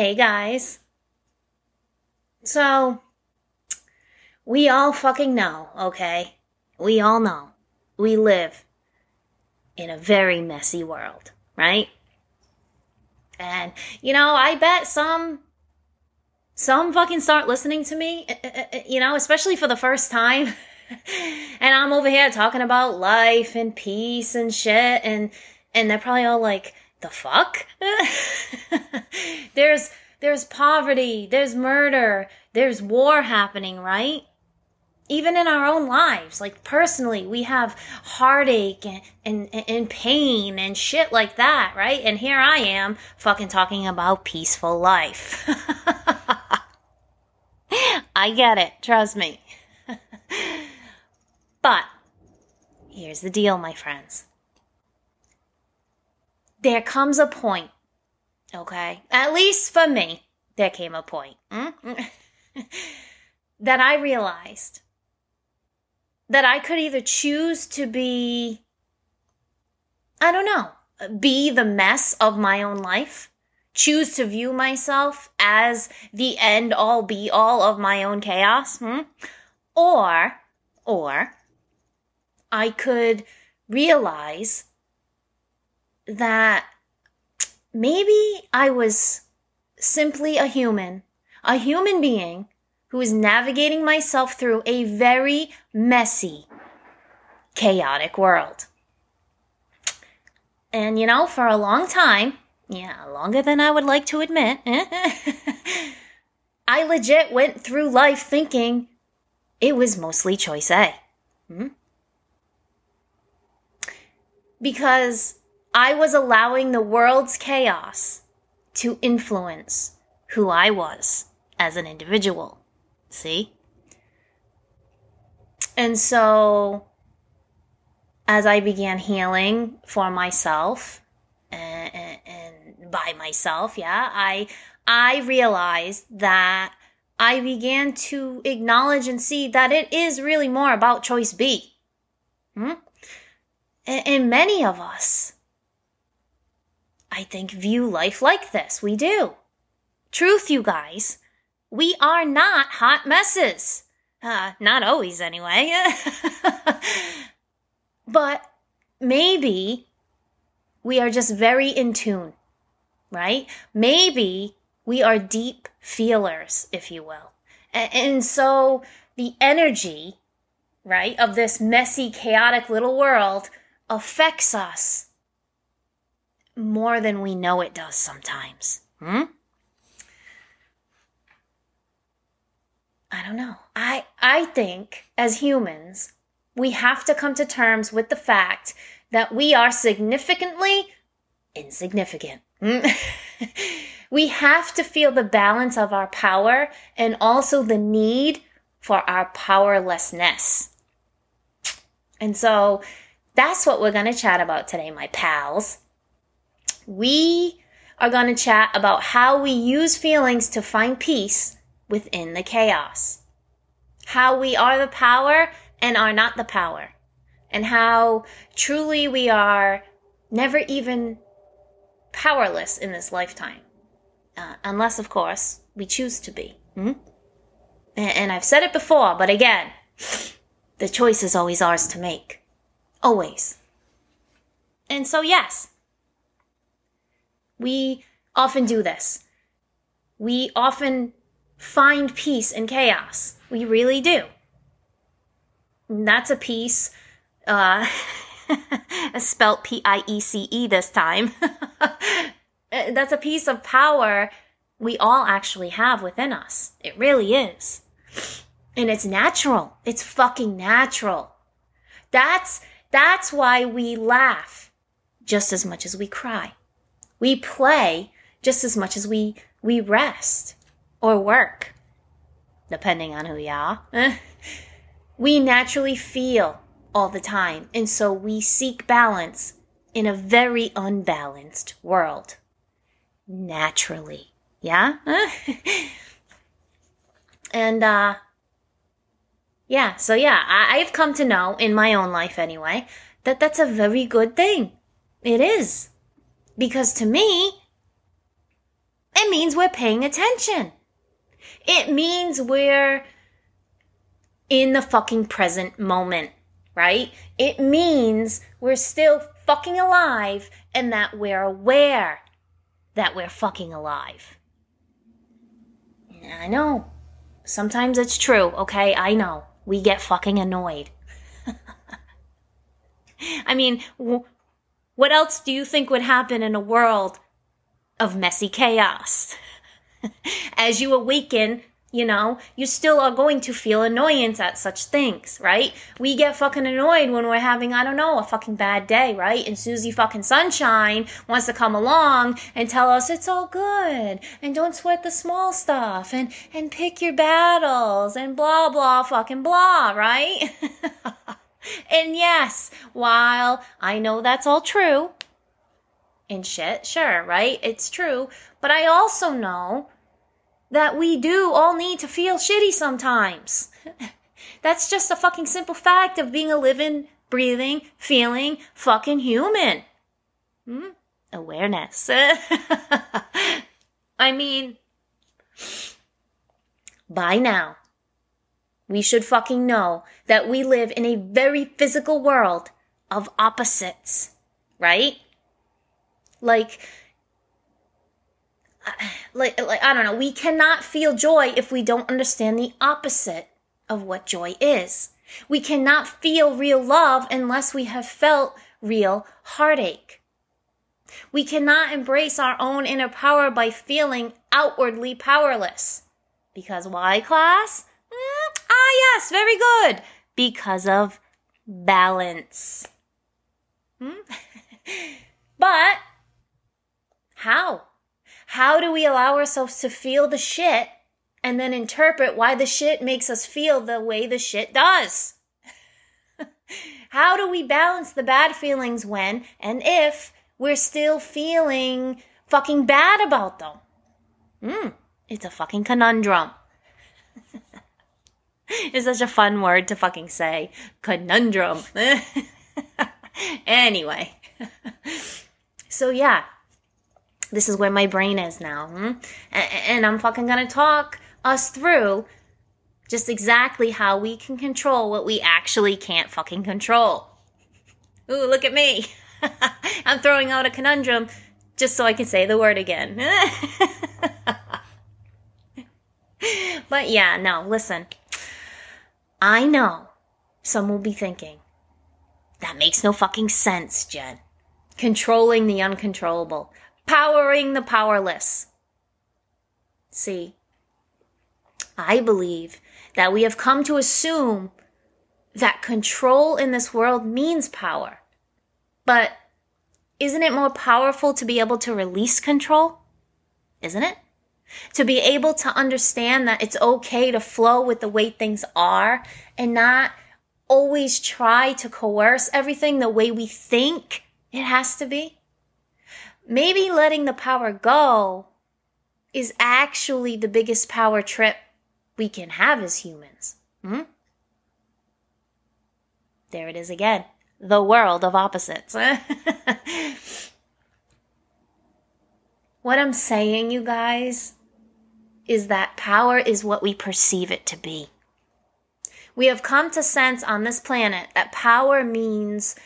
Hey guys. So, we all fucking know, okay? We all know. We live in a very messy world, right? And, you know, I bet some fucking start listening to me, you know, especially for the first time. And I'm over here talking about life and peace and shit. And they're probably all like, the fuck? There's poverty, there's murder, there's war happening, right? Even in our own lives, like personally, we have heartache and pain and shit like that, right? And here I am fucking talking about peaceful life. I get it, trust me. But here's the deal, my friends. There comes a point, okay? At least for me, there came a point that I realized that I could either choose to be, I don't know, be the mess of my own life, choose to view myself as the end all be all of my own chaos, or I could realize that maybe I was simply a human being who is navigating myself through a very messy, chaotic world. And, you know, for a long time, yeah, longer than I would like to admit, I legit went through life thinking it was mostly choice A. Because I was allowing the world's chaos to influence who I was as an individual. See? And so, as I began healing for myself and by myself, I realized that I began to acknowledge and see that it is really more about choice B. And many of us, I think, view life like this. We do. Truth, you guys. We are not hot messes. Not always, anyway. But maybe we are just very in tune, right? Maybe we are deep feelers, if you will. And so the energy, right, of this messy, chaotic little world affects us more than we know it does sometimes. I don't know. I think as humans, we have to come to terms with the fact that we are significantly insignificant. We have to feel the balance of our power and also the need for our powerlessness. And so that's what we're going to chat about today, my pals. We are going to chat about how we use feelings to find peace within the chaos. How we are the power and are not the power. And how truly we are never even powerless in this lifetime. Unless, of course, we choose to be. And I've said it before, but again, the choice is always ours to make. Always. And so, yes. We often do this. We often find peace in chaos. We really do. And that's a piece, spelled Piece this time. That's a piece of power we all actually have within us. It really is. And it's natural. It's fucking natural. That's why we laugh just as much as we cry. We play just as much as we rest or work, depending on who you are. We naturally feel all the time, and so we seek balance in a very unbalanced world. Naturally, yeah? And, yeah, so yeah, I've come to know, in my own life anyway, that that's a very good thing. It is. Because to me, It means we're paying attention. It means we're in the fucking present moment, right? It means we're still fucking alive and that we're aware that we're fucking alive. I know. Sometimes it's true, okay? I know. We get fucking annoyed. I mean, what else do you think would happen in a world of messy chaos? As you awaken, you know, you still are going to feel annoyance at such things, right? We get fucking annoyed when we're having, I don't know, a fucking bad day, right? And Susie fucking Sunshine wants to come along and tell us it's all good and don't sweat the small stuff and pick your battles and blah, blah, fucking blah, right? And yes, while I know that's all true and shit, sure, right? It's true. But I also know that we do all need to feel shitty sometimes. That's just a fucking simple fact of being a living, breathing, feeling fucking human. Awareness. I mean, by now, we should fucking know that we live in a very physical world of opposites, right? Like, I don't know, we cannot feel joy if we don't understand the opposite of what joy is. We cannot feel real love unless we have felt real heartache. We cannot embrace our own inner power by feeling outwardly powerless. Because why, class? Yes, very good. Because of balance. But how? How do we allow ourselves to feel the shit and then interpret why the shit makes us feel the way the shit does? How do we balance the bad feelings when and if we're still feeling fucking bad about them? It's a fucking conundrum. It's such a fun word to fucking say. Conundrum. Anyway. So yeah. This is where my brain is now. And I'm fucking going to talk us through just exactly how we can control what we actually can't fucking control. Ooh, look at me. I'm throwing out a conundrum just so I can say the word again. But yeah, no, listen. I know some will be thinking, that makes no fucking sense, Jen. Controlling the uncontrollable. Powering the powerless. See, I believe that we have come to assume that control in this world means power. But isn't it more powerful to be able to release control? Isn't it? To be able to understand that it's okay to flow with the way things are and not always try to coerce everything the way we think it has to be. Maybe letting the power go is actually the biggest power trip we can have as humans. There it is again. The world of opposites. What I'm saying, you guys, is that power is what we perceive it to be. We have come to sense on this planet that power means,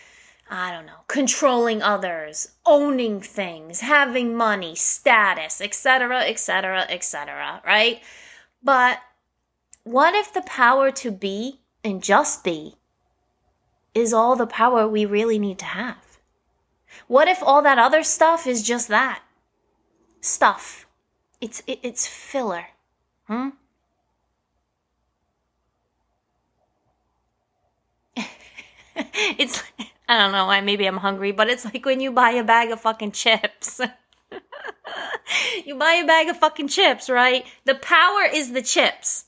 I don't know, controlling others, owning things, having money, status, etc., etc., etc., right? But what if the power to be and just be is all the power we really need to have? What if all that other stuff is just that? Stuff. It's filler. It's... I don't know why, maybe I'm hungry, but it's like when you buy a bag of fucking chips. You buy a bag of fucking chips, right? The power is the chips,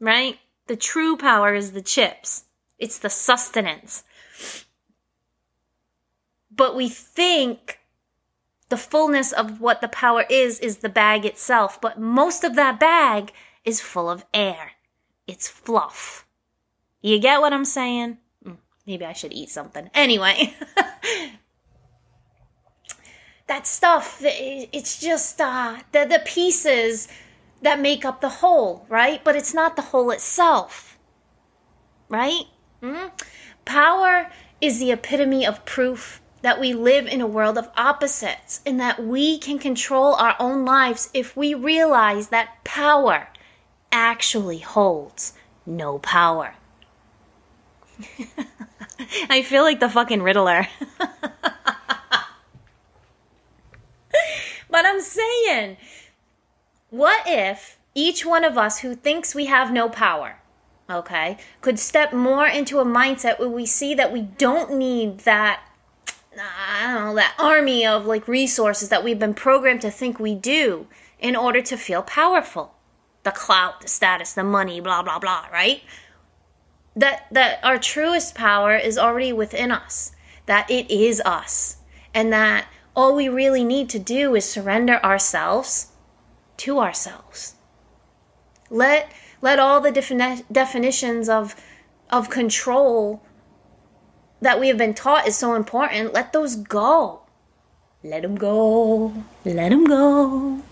right? The true power is the chips. It's the sustenance. But we think the fullness of what the power is the bag itself. But most of that bag is full of air. It's fluff. You get what I'm saying? Maybe I should eat something. Anyway. that stuff, it's just the pieces that make up the whole, right? But it's not the whole itself, right? Power is the epitome of proof that we live in a world of opposites and that we can control our own lives if we realize that power actually holds no power. I feel like the fucking Riddler. But I'm saying, what if each one of us who thinks we have no power, okay, could step more into a mindset where we see that we don't need that, I don't know, that army of like resources that we've been programmed to think we do in order to feel powerful. The clout, the status, the money, blah, blah, blah, right? That our truest power is already within us, that it is us, and that all we really need to do is surrender ourselves to ourselves. Let all the definitions of control that we have been taught is so important, let those go. Let them go. Let them go.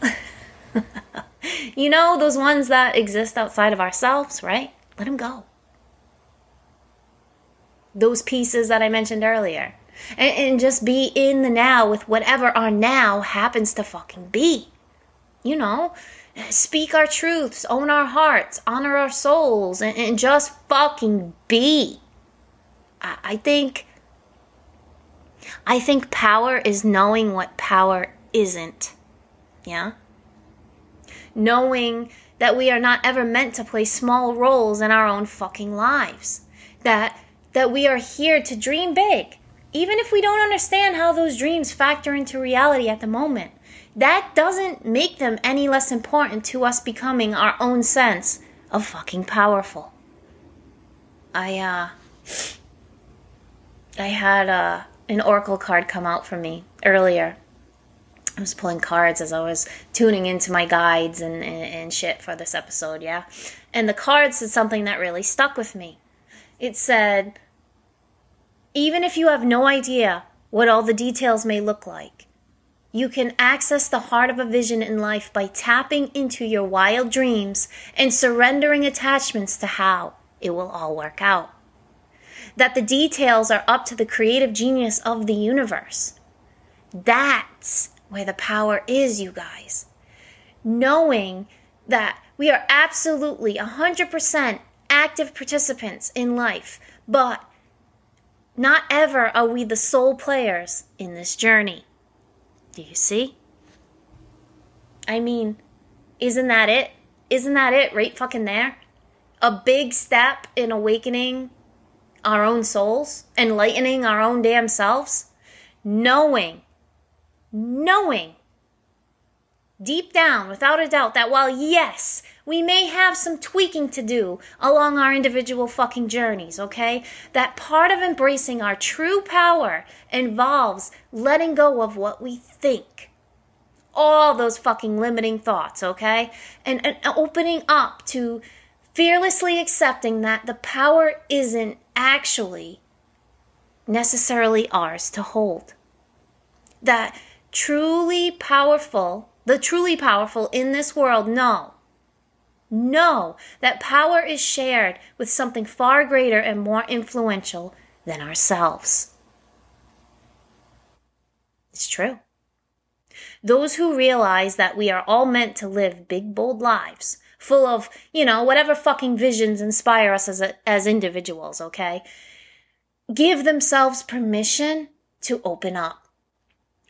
You know, those ones that exist outside of ourselves, right? Let them go. Those pieces that I mentioned earlier. And just be in the now with whatever our now happens to fucking be. You know, speak our truths, own our hearts, honor our souls, and just fucking be. I think power is knowing what power isn't. Yeah? Knowing that we are not ever meant to play small roles in our own fucking lives. That we are here to dream big, even if we don't understand how those dreams factor into reality at the moment. That doesn't make them any less important to us becoming our own sense of fucking powerful. I had an oracle card come out for me earlier. I was pulling cards as I was tuning into my guides and shit for this episode, yeah? And the card said something that really stuck with me. It said, even if you have no idea what all the details may look like, you can access the heart of a vision in life by tapping into your wild dreams and surrendering attachments to how it will all work out. That the details are up to the creative genius of the universe. That's where the power is, you guys. Knowing that we are absolutely 100% active participants in life, but not ever are we the sole players in this journey. Do you see? I mean, isn't that it? Isn't that it right fucking there? A big step in awakening our own souls, enlightening our own damn selves, knowing deep down, without a doubt, that while yes, we may have some tweaking to do along our individual fucking journeys, okay, that part of embracing our true power involves letting go of what we think. All those fucking limiting thoughts, okay, and opening up to fearlessly accepting that the power isn't actually necessarily ours to hold. That the truly powerful in this world know that power is shared with something far greater and more influential than ourselves. It's true. Those who realize that we are all meant to live big, bold lives, full of, you know, whatever fucking visions inspire us as individuals, okay? Give themselves permission to open up.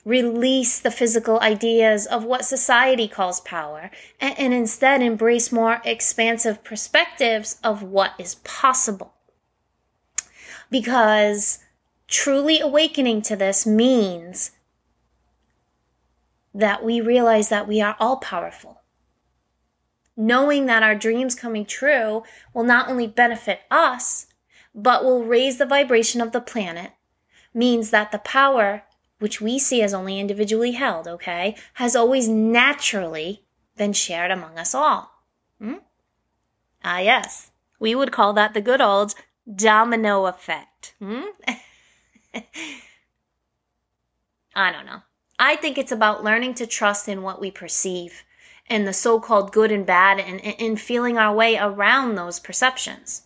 Release the physical ideas of what society calls power and instead embrace more expansive perspectives of what is possible. Because truly awakening to this means that we realize that we are all powerful. Knowing that our dreams coming true will not only benefit us, but will raise the vibration of the planet, means that the power, which we see as only individually held, okay, has always naturally been shared among us all. Ah, yes. We would call that the good old domino effect. I don't know. I think it's about learning to trust in what we perceive and the so-called good and bad and feeling our way around those perceptions.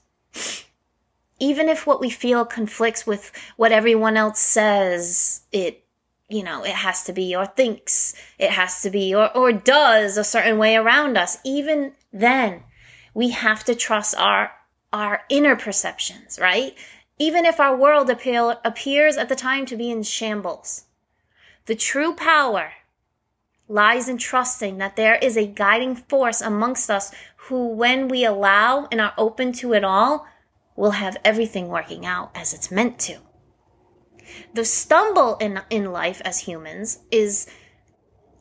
Even if what we feel conflicts with what everyone else says, it has to be or thinks, it has to be or does a certain way around us, even then we have to trust our inner perceptions, right? Even if our world appears at the time to be in shambles. The true power lies in trusting that there is a guiding force amongst us who, when we allow and are open to it all, will have everything working out as it's meant to. The stumble in life as humans is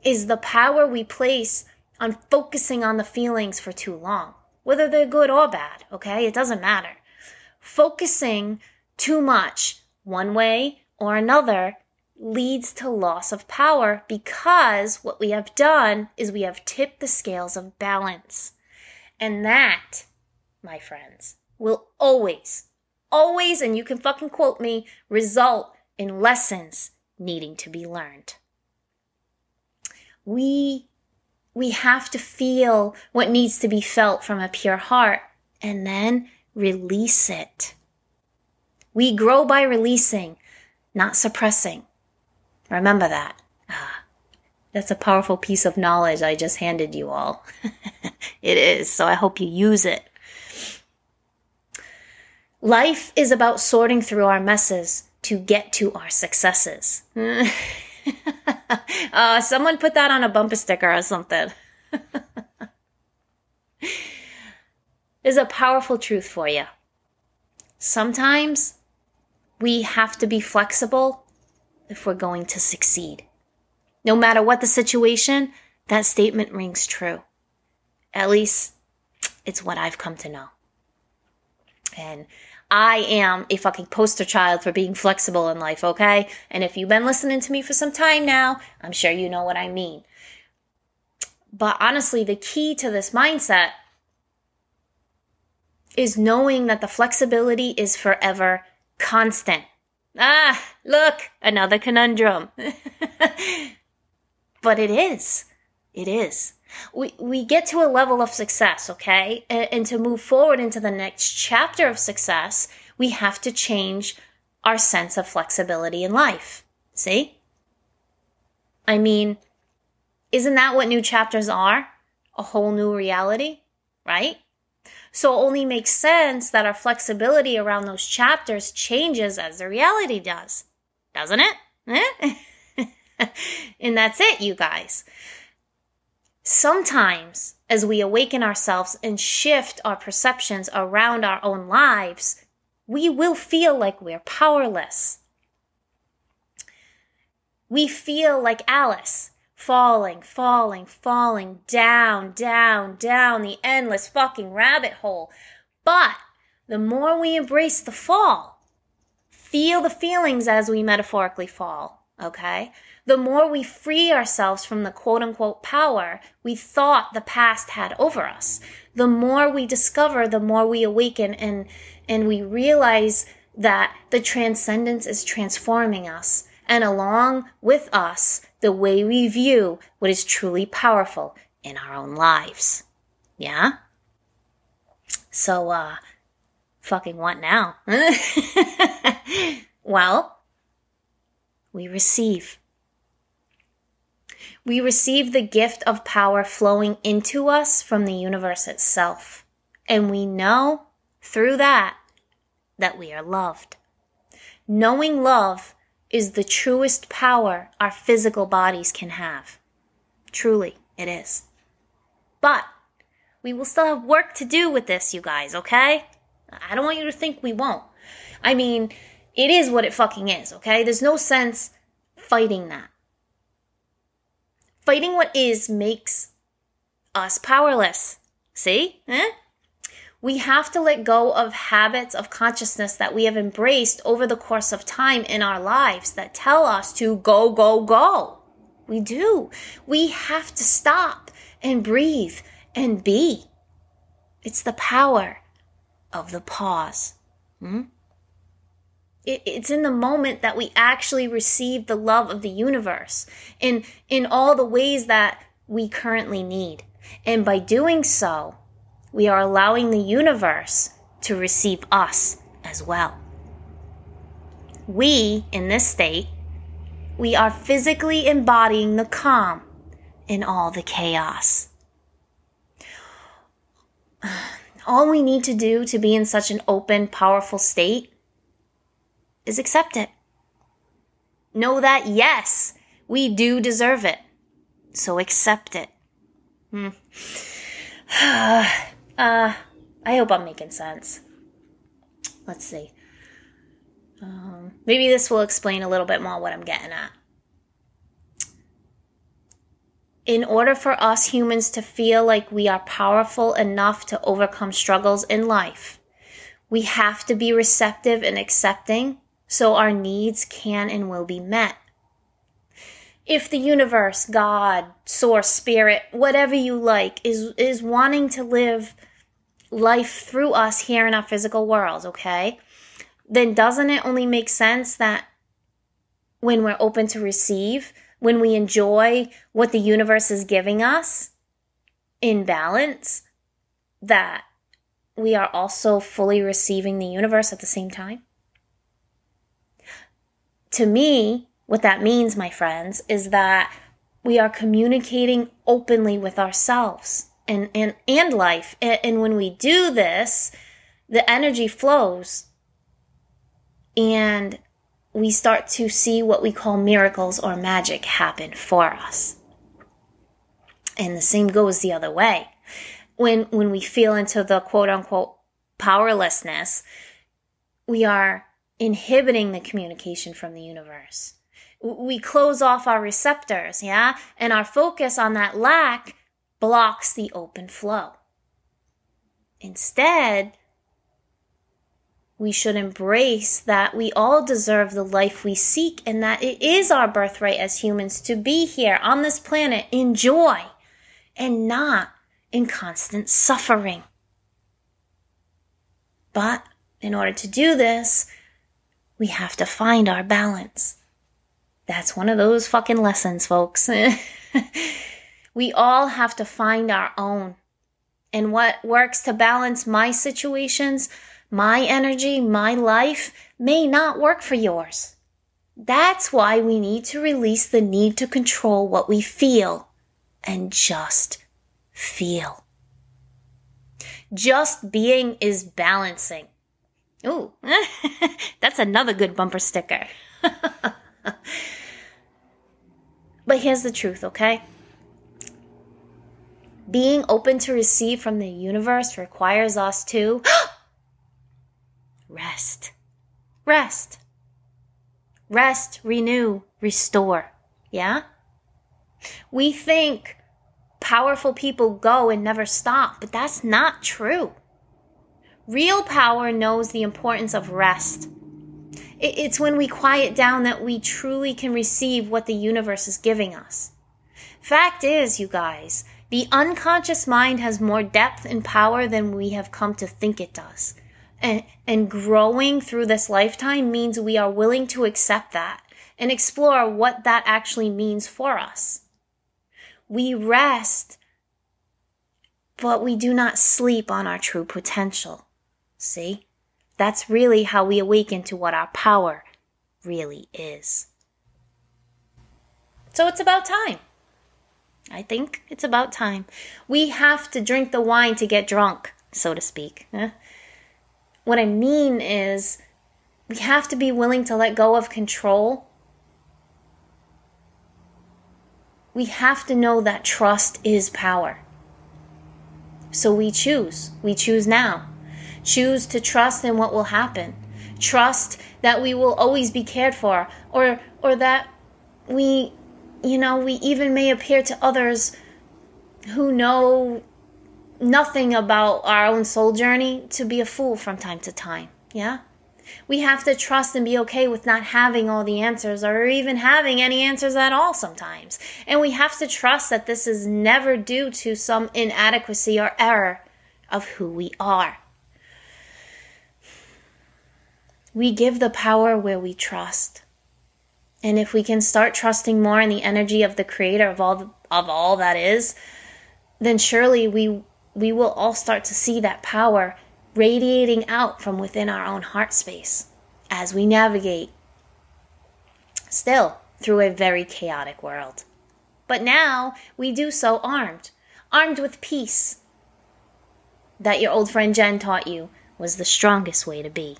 the power we place on focusing on the feelings for too long, whether they're good or bad, okay? It doesn't matter. Focusing too much one way or another leads to loss of power, because what we have done is we have tipped the scales of balance. And that, my friends, will always, and you can fucking quote me, result in lessons needing to be learned. We have to feel what needs to be felt from a pure heart and then release it. We grow by releasing, not suppressing. Remember that. That's a powerful piece of knowledge I just handed you all. It is, so I hope you use it. Life is about sorting through our messes to get to our successes. Someone put that on a bumper sticker or something. There's a powerful truth for you. Sometimes we have to be flexible if we're going to succeed. No matter what the situation, that statement rings true. At least it's what I've come to know. And I am a fucking poster child for being flexible in life, okay? And if you've been listening to me for some time now, I'm sure you know what I mean. But honestly, the key to this mindset is knowing that the flexibility is forever constant. Ah, look, another conundrum. But it is. It is. We get to a level of success, okay? And to move forward into the next chapter of success, we have to change our sense of flexibility in life. See? I mean, isn't that what new chapters are? A whole new reality, right? So it only makes sense that our flexibility around those chapters changes as the reality does. Doesn't it? And that's it, you guys. Sometimes, as we awaken ourselves and shift our perceptions around our own lives, we will feel like we're powerless. We feel like Alice, falling down the endless fucking rabbit hole. But the more we embrace the fall, feel the feelings as we metaphorically fall, okay? The more we free ourselves from the quote-unquote power we thought the past had over us, the more we discover, the more we awaken, and we realize that the transcendence is transforming us, and along with us, the way we view what is truly powerful in our own lives. Yeah? So, fucking what now? Well, we receive. We receive the gift of power flowing into us from the universe itself. And we know through that we are loved. Knowing love is the truest power our physical bodies can have. Truly, it is. But we will still have work to do with this, you guys, okay? I don't want you to think we won't. I mean, it is what it fucking is, okay? There's no sense fighting that. Fighting what is makes us powerless. See? We have to let go of habits of consciousness that we have embraced over the course of time in our lives that tell us to go, go, go. We do. We have to stop and breathe and be. It's the power of the pause. It's in the moment that we actually receive the love of the universe in all the ways that we currently need. And by doing so, we are allowing the universe to receive us as well. We, in this state, we are physically embodying the calm in all the chaos. All we need to do to be in such an open, powerful state is accept it. Know that, yes, we do deserve it. So accept it. I hope I'm making sense. Let's see. Maybe this will explain a little bit more what I'm getting at. In order for us humans to feel like we are powerful enough to overcome struggles in life, we have to be receptive and accepting so our needs can and will be met. If the universe, God, source, spirit, whatever you like, is wanting to live life through us here in our physical world, okay? Then doesn't it only make sense that when we're open to receive, when we enjoy what the universe is giving us in balance, that we are also fully receiving the universe at the same time? To me, what that means, my friends, is that we are communicating openly with ourselves and life. And when we do this, the energy flows and we start to see what we call miracles or magic happen for us. And the same goes the other way. When we feel into the quote-unquote powerlessness, we are inhibiting the communication from the universe. We close off our receptors, yeah? And our focus on that lack blocks the open flow. Instead, we should embrace that we all deserve the life we seek and that it is our birthright as humans to be here on this planet in joy and not in constant suffering. But in order to do this, we have to find our balance. That's one of those fucking lessons, folks. We all have to find our own. And what works to balance my situations, my energy, my life may not work for yours. That's why we need to release the need to control what we feel and just feel. Just being is balancing. Ooh, that's another good bumper sticker. But here's the truth, okay? Being open to receive from the universe requires us to rest, renew, restore. Yeah? We think powerful people go and never stop, but that's not true. Real power knows the importance of rest. It's when we quiet down that we truly can receive what the universe is giving us. Fact is, you guys, the unconscious mind has more depth and power than we have come to think it does. And growing through this lifetime means we are willing to accept that and explore what that actually means for us. We rest, but we do not sleep on our true potential. See? That's really how we awaken to what our power really is. So it's about time. I think it's about time. We have to drink the wine to get drunk, so to speak. What I mean is we have to be willing to let go of control. We have to know that trust is power. So we choose. We choose now. Choose to trust in what will happen. Trust that we will always be cared for or that we, we even may appear to others who know nothing about our own soul journey to be a fool from time to time, yeah? We have to trust and be okay with not having all the answers or even having any answers at all sometimes. And we have to trust that this is never due to some inadequacy or error of who we are. we give the power where we trust. And if we can start trusting more in the energy of the creator of all that is, then surely we will all start to see that power radiating out from within our own heart space as we navigate still through a very chaotic world. But now we do so armed with peace that your old friend Jen taught you was the strongest way to be.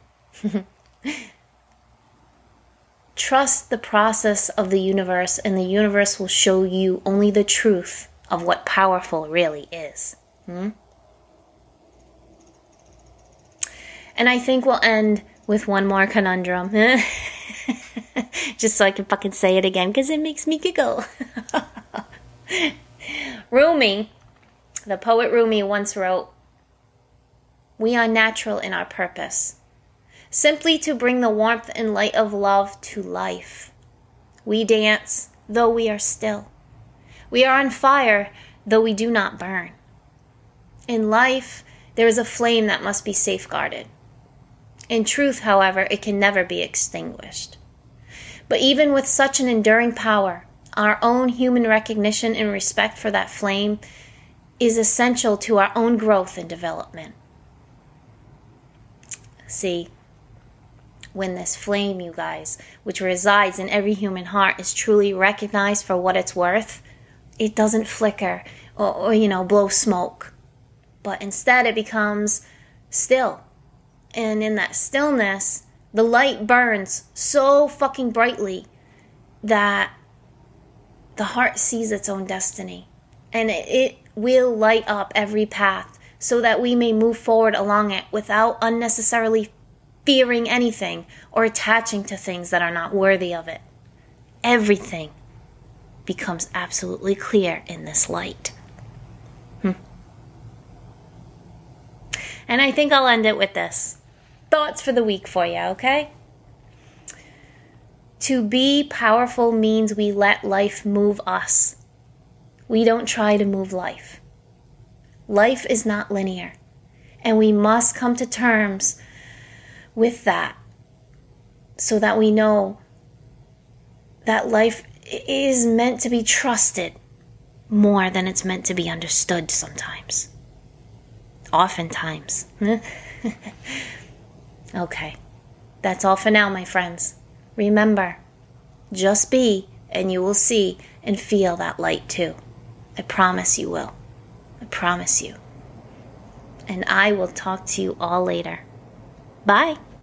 Trust the process of the universe, and the universe will show you only the truth of what powerful really is. And I think we'll end with one more conundrum. Just so I can fucking say it again, because it makes me giggle. Rumi, the poet Rumi, once wrote, "We are natural in our purpose, simply to bring the warmth and light of love to life. We dance, though we are still. We are on fire, though we do not burn. In life, there is a flame that must be safeguarded. In truth, however, it can never be extinguished. But even with such an enduring power, our own human recognition and respect for that flame is essential to our own growth and development." See, when this flame, you guys, which resides in every human heart, is truly recognized for what it's worth, it doesn't flicker or blow smoke. But instead, it becomes still. And in that stillness, the light burns so fucking brightly that the heart sees its own destiny. And it will light up every path so that we may move forward along it without unnecessarily fearing anything or attaching to things that are not worthy of it. Everything becomes absolutely clear in this light. And I think I'll end it with this. Thoughts for the week for you, okay? To be powerful means we let life move us. We don't try to move life. Life is not linear, and we must come to terms with that so that we know that life is meant to be trusted more than it's meant to be understood sometimes. Oftentimes. Okay, that's all for now, my friends. Remember, just be, and you will see and feel that light too. I promise you will. I promise you. And I will talk to you all later. Bye.